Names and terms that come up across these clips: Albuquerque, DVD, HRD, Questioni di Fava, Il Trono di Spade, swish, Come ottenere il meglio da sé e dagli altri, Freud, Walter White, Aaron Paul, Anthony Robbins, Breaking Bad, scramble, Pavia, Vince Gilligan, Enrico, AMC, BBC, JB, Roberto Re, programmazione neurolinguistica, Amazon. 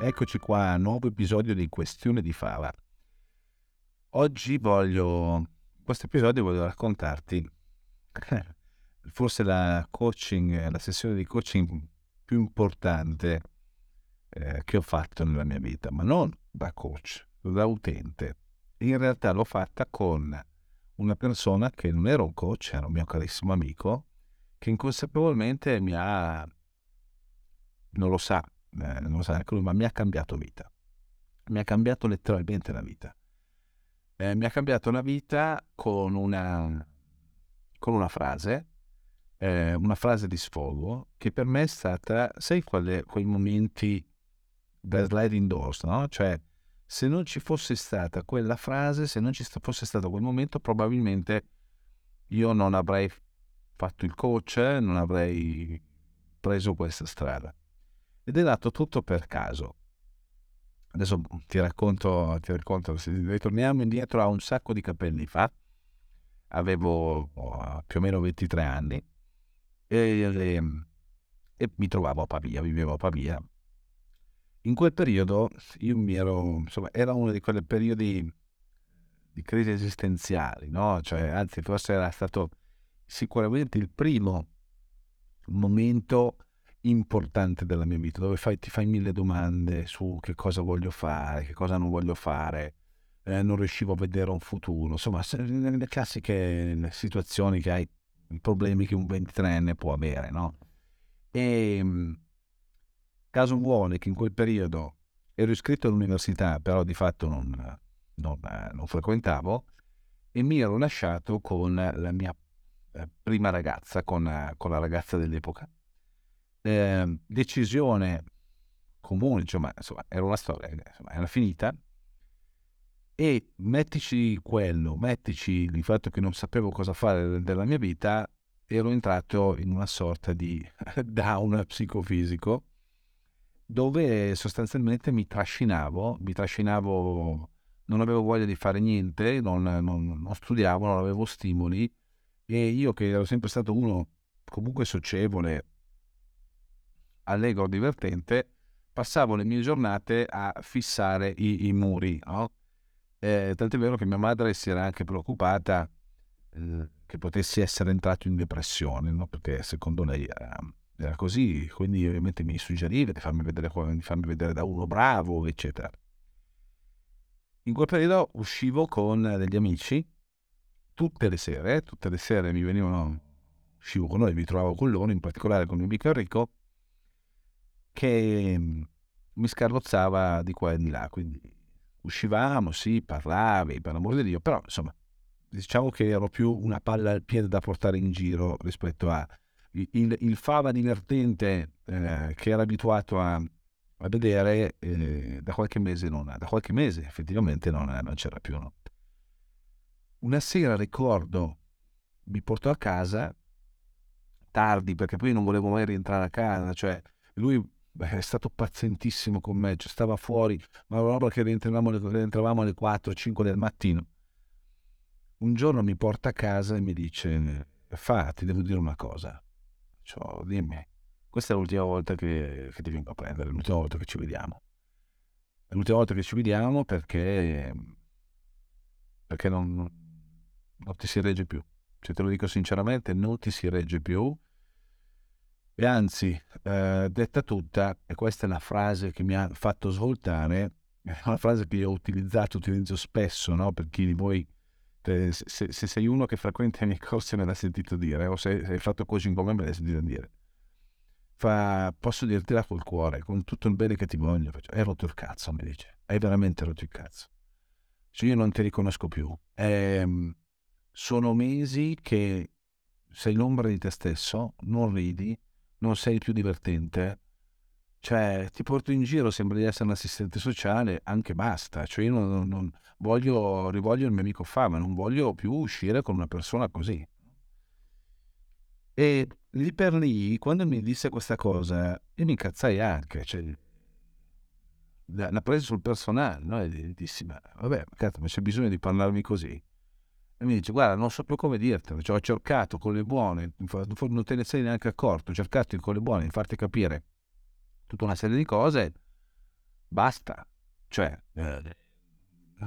Eccoci qua, nuovo episodio di Questione di Fava. Oggi in questo episodio voglio raccontarti forse la sessione di coaching più importante che ho fatto nella mia vita, ma non da coach, da utente. In realtà l'ho fatta con una persona che non era un coach, era un mio carissimo amico, che inconsapevolmente mi ha cambiato vita. Mi ha cambiato letteralmente la vita. Mi ha cambiato la vita con una frase, una frase di sfogo, che per me è stata, sai, quei momenti da sliding doors, no? Cioè, se non ci fosse stata quella frase, se non ci fosse stato quel momento, probabilmente io non avrei fatto il coach, non avrei preso questa strada. Ed è nato tutto per caso. Adesso ti racconto, se ritorniamo indietro a un sacco di capelli fa, avevo più o meno 23 anni e mi trovavo a Pavia, vivevo a Pavia. In quel periodo era uno di quei periodi di crisi esistenziali, no? Cioè, anzi, forse era stato sicuramente il primo momento importante della mia vita, dove ti fai mille domande su che cosa voglio fare, che cosa non voglio fare, non riuscivo a vedere un futuro, insomma, le classiche situazioni che hai, i problemi che un 23enne può avere, no? E caso vuole che in quel periodo ero iscritto all'università, però di fatto non frequentavo, e mi ero lasciato con la mia prima ragazza, con la ragazza dell'epoca. Decisione comune, insomma, era una storia, insomma, era finita, e mettici il fatto che non sapevo cosa fare della mia vita, ero entrato in una sorta di down psicofisico, dove sostanzialmente mi trascinavo, non avevo voglia di fare niente, non studiavo, non avevo stimoli, e io che ero sempre stato uno comunque socievole, allegro, divertente, passavo le mie giornate a fissare i muri, no? Tant'è vero che mia madre si era anche preoccupata che potessi essere entrato in depressione, no? Perché secondo lei era così, quindi ovviamente mi suggeriva di farmi vedere da uno bravo, eccetera. In quel periodo uscivo con degli amici tutte le sere uscivo con loro, mi trovavo con loro, in particolare con il mio amico Enrico, che mi scarrozzava di qua e di là, quindi uscivamo, sì, parlavi, per l'amor di Dio, però insomma, diciamo che ero più una palla al piede da portare in giro rispetto a il Fava divertente che era abituato a vedere. Da qualche mese effettivamente non c'era più, no? Una sera, ricordo, mi portò a casa tardi, perché poi non volevo mai rientrare a casa, cioè lui è stato pazientissimo con me, cioè stava fuori, ma una roba che rientravamo alle 4-5 del mattino. Un giorno mi porta a casa e mi dice: Fa, ti devo dire una cosa. Cioè, dimmi, questa è l'ultima volta che ti vengo a prendere, l'ultima volta che ci vediamo. È l'ultima volta che ci vediamo perché non ti si regge più. Cioè, te lo dico sinceramente, non ti si regge più. E anzi, detta tutta, e questa è la frase che mi ha fatto svoltare, è una frase che io ho utilizzo spesso, no? Per chi di voi, se sei uno che frequenta i miei corsi, me l'ha sentito dire, o se hai fatto coaching con me l'hai sentito dire. Posso dirtela col cuore, con tutto il bene che ti voglio. Hai rotto il cazzo, mi dice. Hai veramente rotto il cazzo. Cioè, io non ti riconosco più. Sono mesi che sei l'ombra di te stesso, non ridi, non sei più divertente, Cioè, ti porto in giro, sembra di essere un assistente sociale, anche basta. Cioè, io non voglio, rivoglio il mio amico Fava, non voglio più uscire con una persona così. E lì per lì, quando mi disse questa cosa, io mi incazzai anche, cioè, la presi sul personale, no? E dissi, ma vabbè, cazzo, ma c'è bisogno di parlarmi così? E mi dice, guarda, non so più come dirtelo, cioè, ho cercato con le buone, non te ne sei neanche accorto, ho cercato con le buone di farti capire tutta una serie di cose, basta, cioè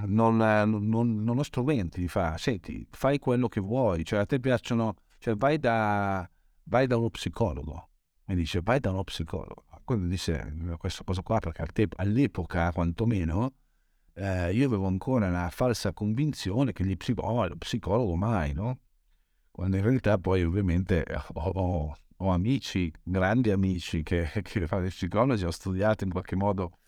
non ho strumenti, di fare, senti, fai quello che vuoi, cioè a te piacciono, cioè vai da uno psicologo, mi dice, vai da uno psicologo. Quando disse questa cosa qua, perché all'epoca quantomeno io avevo ancora la falsa convinzione che gli psicologo mai, no? Quando in realtà poi ovviamente ho amici, grandi amici che fanno psicologi, ho studiato in qualche modo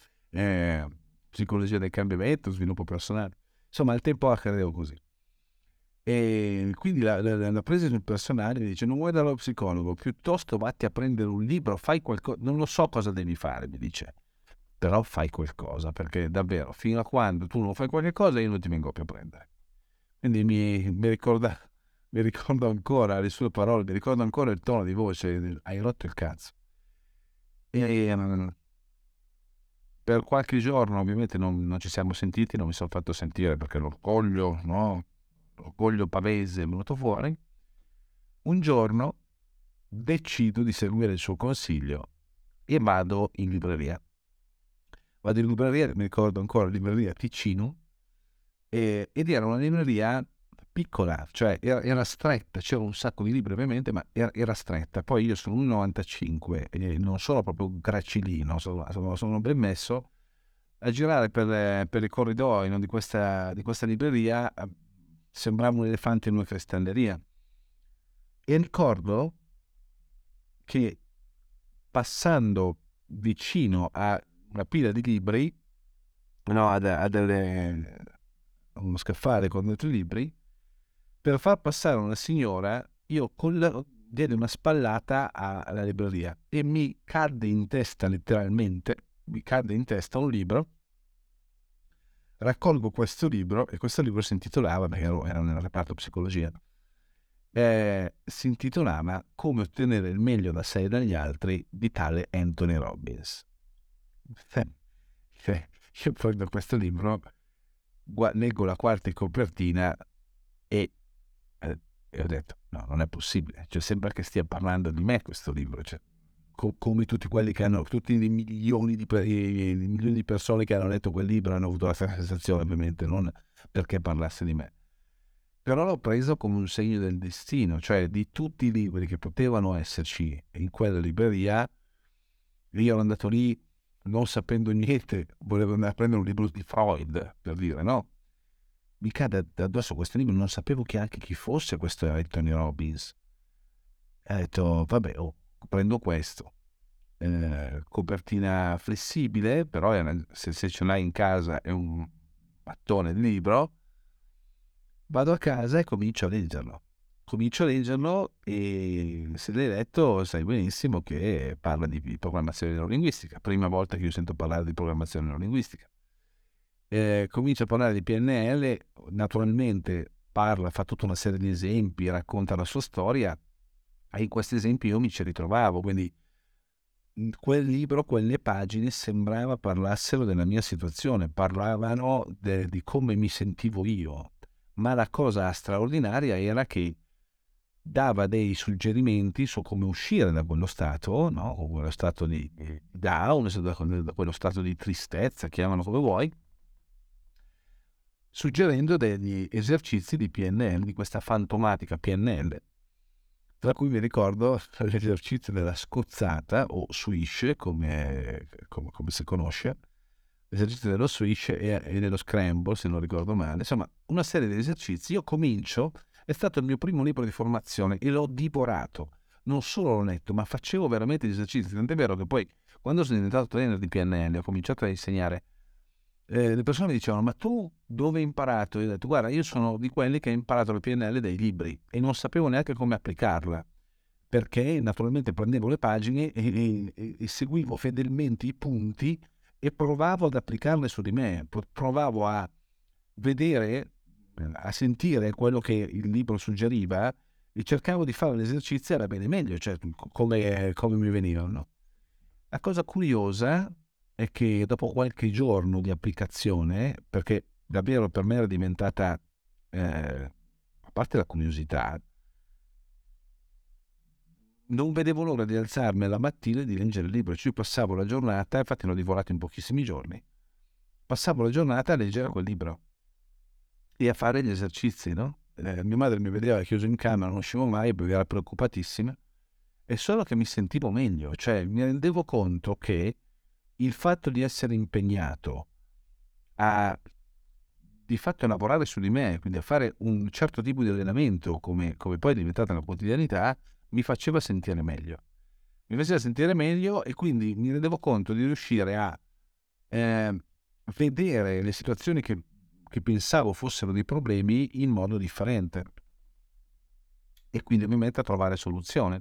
psicologia del cambiamento, sviluppo personale, insomma al tempo credevo così. E quindi la presa sul personale mi dice, non vuoi darlo psicologo, piuttosto vatti a prendere un libro, fai qualcosa, non lo so cosa devi fare, mi dice, però fai qualcosa, perché davvero fino a quando tu non fai qualche cosa io non ti vengo più a prendere. Quindi mi ricordo ancora le sue parole, mi ricordo ancora il tono di voce, hai rotto il cazzo. E per qualche giorno ovviamente non ci siamo sentiti, non mi sono fatto sentire perché l'orgoglio, no? L'orgoglio pavese è venuto fuori. Un giorno decido di seguire il suo consiglio e vado in libreria. Mi ricordo ancora, libreria Ticino, ed era una libreria piccola, cioè era stretta, c'era un sacco di libri ovviamente, ma era stretta. Poi io sono 1,95 e non sono proprio gracilino, sono ben messo. A girare per i corridoi, no, di questa libreria sembrava un elefante in una cristalleria. E ricordo che passando vicino a una pila di libri, no, a uno scaffale con dentro i libri, per far passare una signora, io diedi una spallata alla libreria e mi cadde in testa, letteralmente, un libro. Raccolgo questo libro, e questo libro si intitolava, perché era nel reparto psicologia, si intitolava Come ottenere il meglio da sé e dagli altri, di tale Anthony Robbins. Io prendo questo libro, leggo la quarta copertina e ho detto, no, non è possibile, cioè sembra che stia parlando di me questo libro, cioè, come tutti quelli che hanno, tutti i milioni di persone che hanno letto quel libro hanno avuto la sensazione, ovviamente non perché parlasse di me, però l'ho preso come un segno del destino, cioè di tutti i libri che potevano esserci in quella libreria, io ero andato lì non sapendo niente, volevo andare a prendere un libro di Freud, per dire, no? Mi cade addosso questo libro, non sapevo che anche chi fosse questo Anthony Robbins. Ha detto, vabbè, prendo questo. Copertina flessibile, però se ce l'hai in casa è un mattone di libro. Vado a casa e comincio a leggerlo. E se l'hai letto sai benissimo che parla di programmazione neurolinguistica. Prima volta che io sento parlare di programmazione neurolinguistica. Comincia a parlare di PNL, naturalmente parla, fa tutta una serie di esempi, racconta la sua storia, e in questi esempi io mi ci ritrovavo, quindi quel libro, quelle pagine sembrava parlassero della mia situazione, parlavano di come mi sentivo io, ma la cosa straordinaria era che dava dei suggerimenti su come uscire da quello stato, no? O quello stato di down, da quello stato di tristezza, chiamano come vuoi, suggerendo degli esercizi di PNL, di questa fantomatica PNL, tra cui mi ricordo l'esercizio della scozzata o swish, come si conosce, l'esercizio dello swish e dello scramble, se non ricordo male, insomma una serie di esercizi. Io comincio, è stato il mio primo libro di formazione e l'ho divorato, non solo l'ho letto ma facevo veramente gli esercizi, tant'è vero che poi quando sono diventato trainer di PNL ho cominciato a insegnare. Le persone mi dicevano, ma tu dove hai imparato? Io ho detto, guarda, io sono di quelli che ha imparato la PNL dai libri e non sapevo neanche come applicarla. perché naturalmente prendevo le pagine e seguivo fedelmente i punti e provavo ad applicarle su di me, provavo a vedere, a sentire quello che il libro suggeriva e cercavo di fare l'esercizio era bene meglio, cioè come mi venivano. La cosa curiosa è che dopo qualche giorno di applicazione, perché davvero per me era diventata, a parte la curiosità, non vedevo l'ora di alzarmi la mattina e di leggere il libro. Ci passavo la giornata, infatti l'ho divorato in pochissimi giorni, passavo la giornata a leggere quel libro e a fare gli esercizi, no? Mia madre mi vedeva chiuso in camera, non uscivo mai, era preoccupatissima, è solo che mi sentivo meglio, cioè mi rendevo conto che il fatto di essere impegnato a di fatto a lavorare su di me, quindi a fare un certo tipo di allenamento, come poi è diventata la quotidianità, mi faceva sentire meglio. Mi faceva sentire meglio e quindi mi rendevo conto di riuscire a vedere le situazioni che pensavo fossero dei problemi in modo differente e quindi ovviamente a trovare soluzione.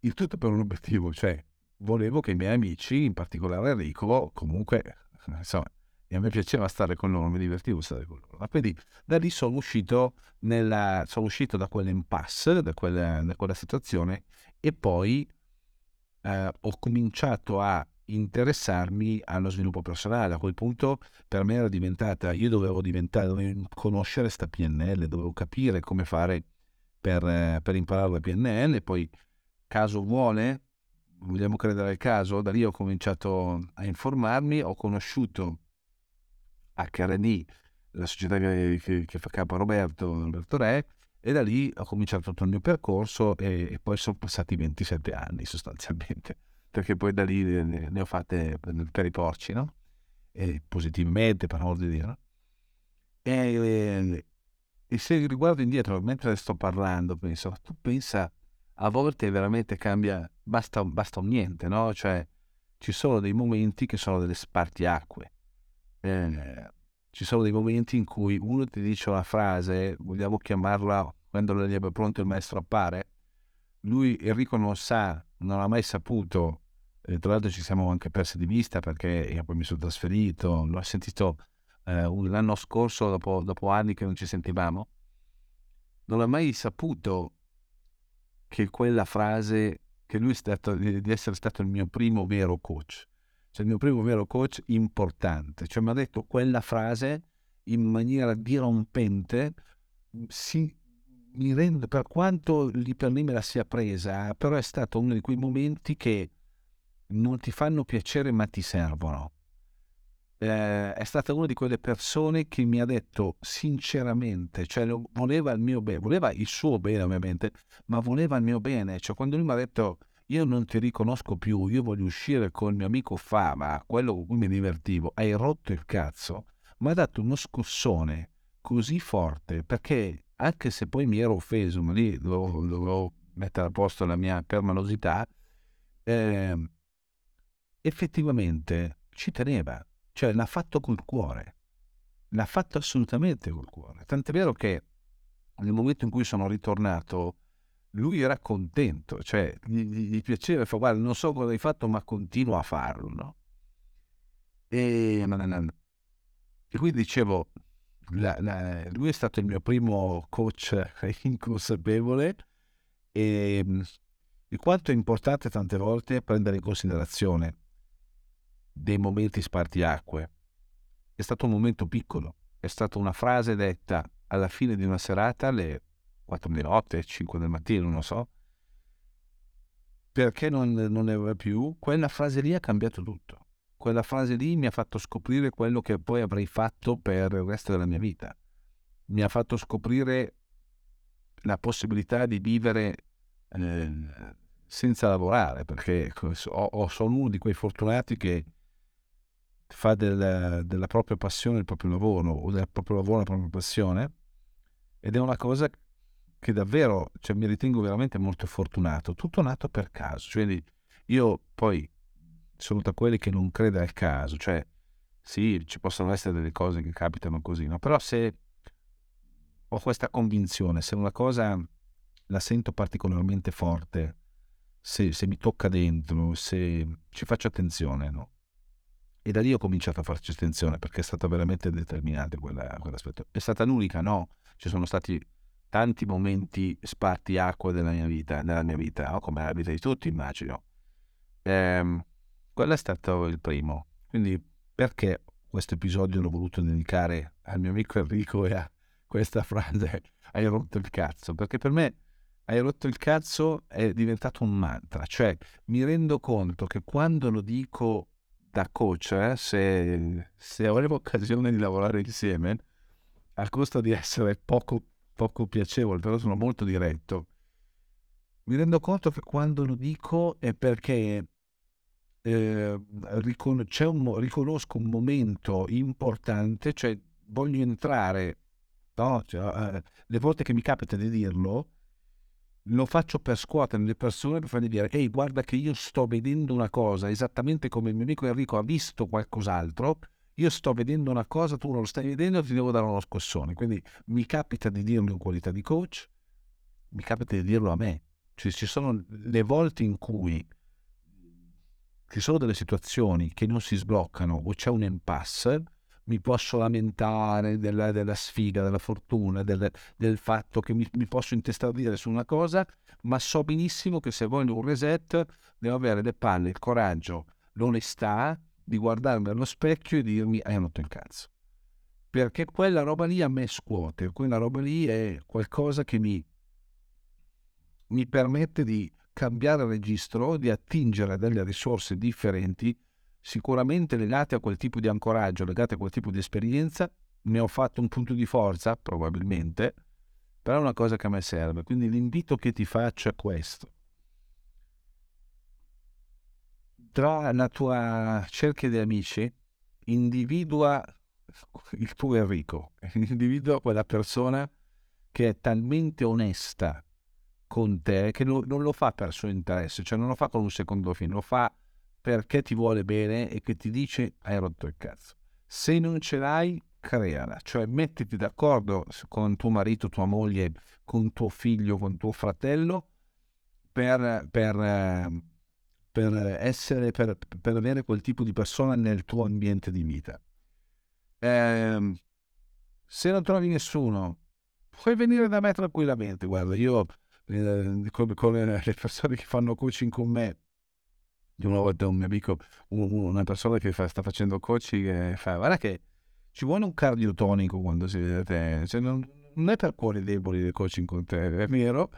Il tutto per un obiettivo, cioè volevo che i miei amici, in particolare Enrico, comunque, insomma, e a me piaceva stare con loro, mi divertivo stare con loro. Ma quindi da lì sono uscito da quell'impasse, da quella situazione e poi ho cominciato a interessarmi allo sviluppo personale. A quel punto per me era diventata, io dovevo conoscere sta PNL, dovevo capire come fare per imparare la PNL, poi caso vuole, vogliamo credere al caso, da lì ho cominciato a informarmi, ho conosciuto HRD, la società che fa capo a Roberto Re, e da lì ho cominciato tutto il mio percorso e poi sono passati 27 anni sostanzialmente, perché poi da lì ne ho fatte per i porci, no? E positivamente, per amor di Dio, no? E se riguardo indietro, mentre sto parlando, penso, tu pensa, a volte veramente cambia, basta un niente, no? Cioè ci sono dei momenti che sono delle spartiacque. Ci sono dei momenti in cui uno ti dice una frase, vogliamo chiamarla quando l'allievo è pronto il maestro appare, lui Enrico non sa, non ha mai saputo, tra l'altro ci siamo anche persi di vista perché io poi mi sono trasferito, l'ho sentito l'anno scorso dopo anni che non ci sentivamo, non ha mai saputo che quella frase, che lui è stato, di essere stato il mio primo vero coach. Cioè il mio primo vero coach importante, cioè mi ha detto quella frase in maniera dirompente, mi rende, per quanto lì per lì me la sia presa, però è stato uno di quei momenti che non ti fanno piacere ma ti servono. È stata una di quelle persone che mi ha detto sinceramente, cioè voleva il mio bene, voleva il suo bene ovviamente, ma voleva il mio bene, cioè quando lui mi ha detto io non ti riconosco più, io voglio uscire con il mio amico Fava, quello con cui mi divertivo, hai rotto il cazzo, mi ha dato uno scossone così forte, perché anche se poi mi ero offeso, ma lì dovevo mettere a posto la mia permalosità, effettivamente ci teneva, cioè l'ha fatto col cuore, l'ha fatto assolutamente col cuore, tant'è vero che nel momento in cui sono ritornato lui era contento, cioè gli piaceva, fa guarda non so cosa hai fatto ma continua a farlo, no? E quindi dicevo lui è stato il mio primo coach inconsapevole e quanto è importante tante volte prendere in considerazione dei momenti spartiacque. È stato un momento piccolo, è stata una frase detta alla fine di una serata alle 4 di notte, 5 del mattino, non lo so, perché non ne aveva più, quella frase lì ha cambiato tutto, quella frase lì mi ha fatto scoprire quello che poi avrei fatto per il resto della mia vita, mi ha fatto scoprire la possibilità di vivere senza lavorare, perché sono uno di quei fortunati che fa della propria passione il proprio lavoro, o del proprio lavoro la propria passione, ed è una cosa che davvero, cioè, mi ritengo veramente molto fortunato, tutto nato per caso, cioè io poi sono da quelli che non crede al caso, cioè sì, ci possono essere delle cose che capitano così, no? Però se ho questa convinzione, se una cosa la sento particolarmente forte, se mi tocca dentro, se ci faccio attenzione, no? E da lì ho cominciato a farci attenzione, perché è stata veramente determinante quell'aspetto. È stata l'unica, no? Ci sono stati tanti momenti spartiacque nella mia vita, no? Come la vita di tutti, immagino. Quello è stato il primo. Quindi perché questo episodio l'ho voluto dedicare al mio amico Enrico e a questa frase "hai rotto il cazzo"? Perché per me "hai rotto il cazzo" è diventato un mantra. Cioè, mi rendo conto che quando lo dico da coach, se avremo occasione di lavorare insieme, a costo di essere poco piacevole, però sono molto diretto, mi rendo conto che quando lo dico è perché riconosco un momento importante, cioè voglio entrare, no? Cioè, le volte che mi capita di dirlo, lo faccio per scuotere le persone, per fargli dire: ehi, guarda che io sto vedendo una cosa, esattamente come il mio amico Enrico ha visto qualcos'altro, io sto vedendo una cosa, tu non lo stai vedendo, ti devo dare uno scossone. Quindi mi capita di dirlo in qualità di coach, mi capita di dirlo a me. Cioè, ci sono le volte in cui ci sono delle situazioni che non si sbloccano o c'è un impasse, mi posso lamentare della sfiga, della fortuna, del fatto che mi posso intestardire su una cosa, ma so benissimo che se voglio un reset devo avere le palle, il coraggio, l'onestà di guardarmi allo specchio e dirmi: hai rotto il cazzo. Perché quella roba lì a me scuote, quella roba lì è qualcosa che mi permette di cambiare registro, di attingere delle risorse differenti, sicuramente legate a quel tipo di ancoraggio, legate a quel tipo di esperienza. Ne ho fatto un punto di forza, probabilmente, però è una cosa che a me serve. Quindi l'invito che ti faccio è questo: tra la tua cerchia di amici, individua il tuo Enrico, individua quella persona che è talmente onesta con te che non lo fa per suo interesse, cioè non lo fa con un secondo fine, lo fa perché ti vuole bene e che ti dice: hai rotto il cazzo. Se non ce l'hai, creala, cioè mettiti d'accordo con tuo marito, tua moglie, con tuo figlio, con tuo fratello per avere quel tipo di persona nel tuo ambiente di vita. Se non trovi nessuno, puoi venire da me tranquillamente. Guarda, io con le persone che fanno coaching con me, di una volta un mio amico, una persona che sta facendo coaching, fa: guarda che ci vuole un cardiotonico quando si vede te, cioè non è per cuori deboli del coaching con te, è vero,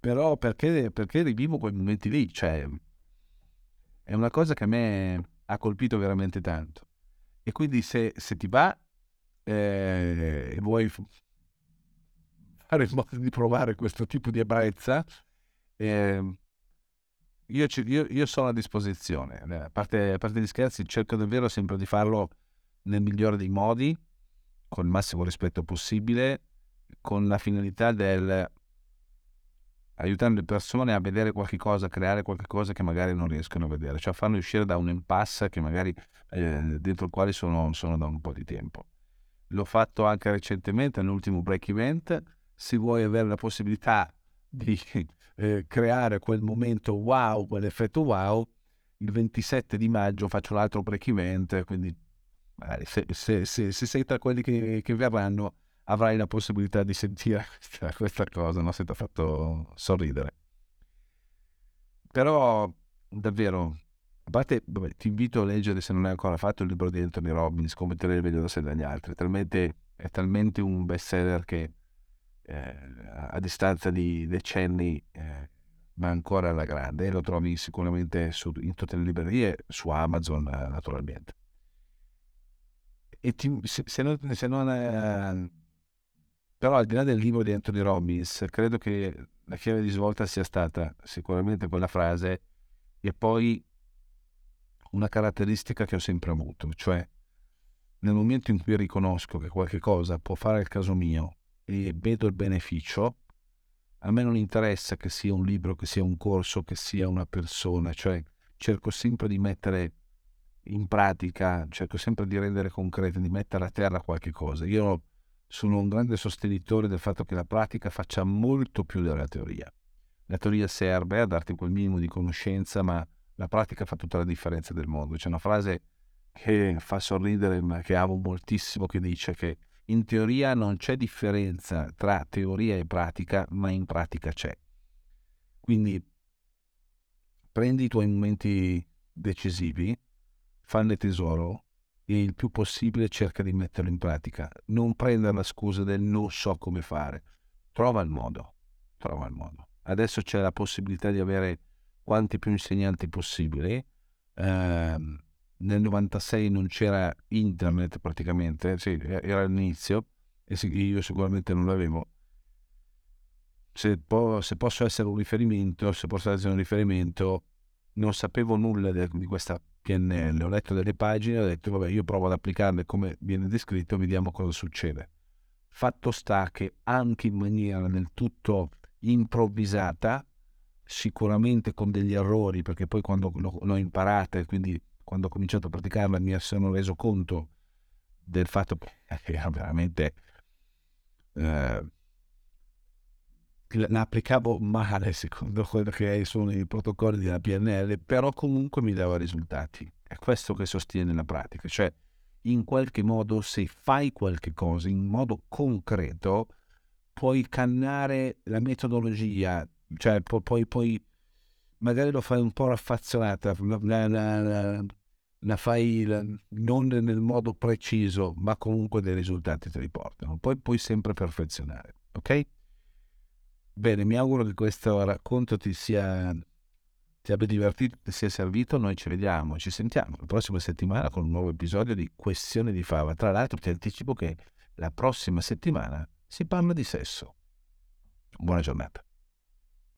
però perché rivivo quei momenti lì, cioè è una cosa che a me ha colpito veramente tanto. E quindi se ti va e vuoi fare in modo di provare questo tipo di ebbrezza, io sono a disposizione. A parte gli scherzi, cerco davvero sempre di farlo nel migliore dei modi, con il massimo rispetto possibile, con la finalità del aiutare le persone a vedere qualche cosa, a creare qualche cosa che magari non riescono a vedere, cioè a farli uscire da un impasse che magari dentro il quale sono da un po' di tempo. L'ho fatto anche recentemente nell'ultimo break event. Se vuoi avere la possibilità di creare quel momento wow, quell'effetto wow, il 27 di maggio faccio l'altro break event, quindi magari se sei tra quelli che verranno avrai la possibilità di sentire questa cosa, no? Se ti ha fatto sorridere. Però davvero, a parte, ti invito a leggere, se non hai ancora fatto, il libro di Anthony Robbins, Come ottenere il meglio da sé e dagli altri. È talmente un best seller che a distanza di decenni va ancora alla grande, e lo trovi sicuramente in tutte le librerie, su Amazon naturalmente. E però al di là del libro di Anthony Robbins, credo che la chiave di svolta sia stata sicuramente quella frase, e poi una caratteristica che ho sempre avuto, cioè nel momento in cui riconosco che qualche cosa può fare il caso mio e vedo il beneficio, a me non interessa che sia un libro, che sia un corso, che sia una persona, cioè cerco sempre di mettere in pratica, cerco sempre di rendere concreto, di mettere a terra qualche cosa. Io sono un grande sostenitore del fatto che la pratica faccia molto più della teoria, La teoria serve a darti quel minimo di conoscenza, ma la pratica fa tutta la differenza del mondo. C'è una frase che fa sorridere, ma che amo moltissimo, che dice che in teoria non c'è differenza tra teoria e pratica, ma in pratica c'è. Quindi prendi i tuoi momenti decisivi, fanne tesoro e il più possibile cerca di metterlo in pratica. Non prendere la scusa del non so come fare. Trova il modo. Adesso c'è la possibilità di avere quanti più insegnanti possibili. Nel 96 non c'era internet praticamente, sì, era all'inizio e io sicuramente non l'avevo. Se posso essere un riferimento, non sapevo nulla di questa PNL, ho letto delle pagine, ho detto vabbè, io provo ad applicarle come viene descritto, vediamo cosa succede. Fatto sta che anche in maniera del tutto improvvisata, sicuramente con degli errori, perché poi quando l'ho imparata e quindi quando ho cominciato a praticarla mi sono reso conto del fatto che era veramente la applicavo male secondo quello che sono i protocolli della PNL, però comunque mi dava risultati. È questo che sostiene la pratica, cioè in qualche modo se fai qualche cosa in modo concreto puoi cannare la metodologia, cioè poi magari lo fai un po' raffazzonata, la fai non nel modo preciso, ma comunque dei risultati te li portano. Poi puoi sempre perfezionare, ok? Bene, mi auguro che questo racconto ti abbia divertito, ti sia servito. Noi ci vediamo, ci sentiamo la prossima settimana con un nuovo episodio di Questioni di Fava. Tra l'altro ti anticipo che la prossima settimana si parla di sesso. Buona giornata.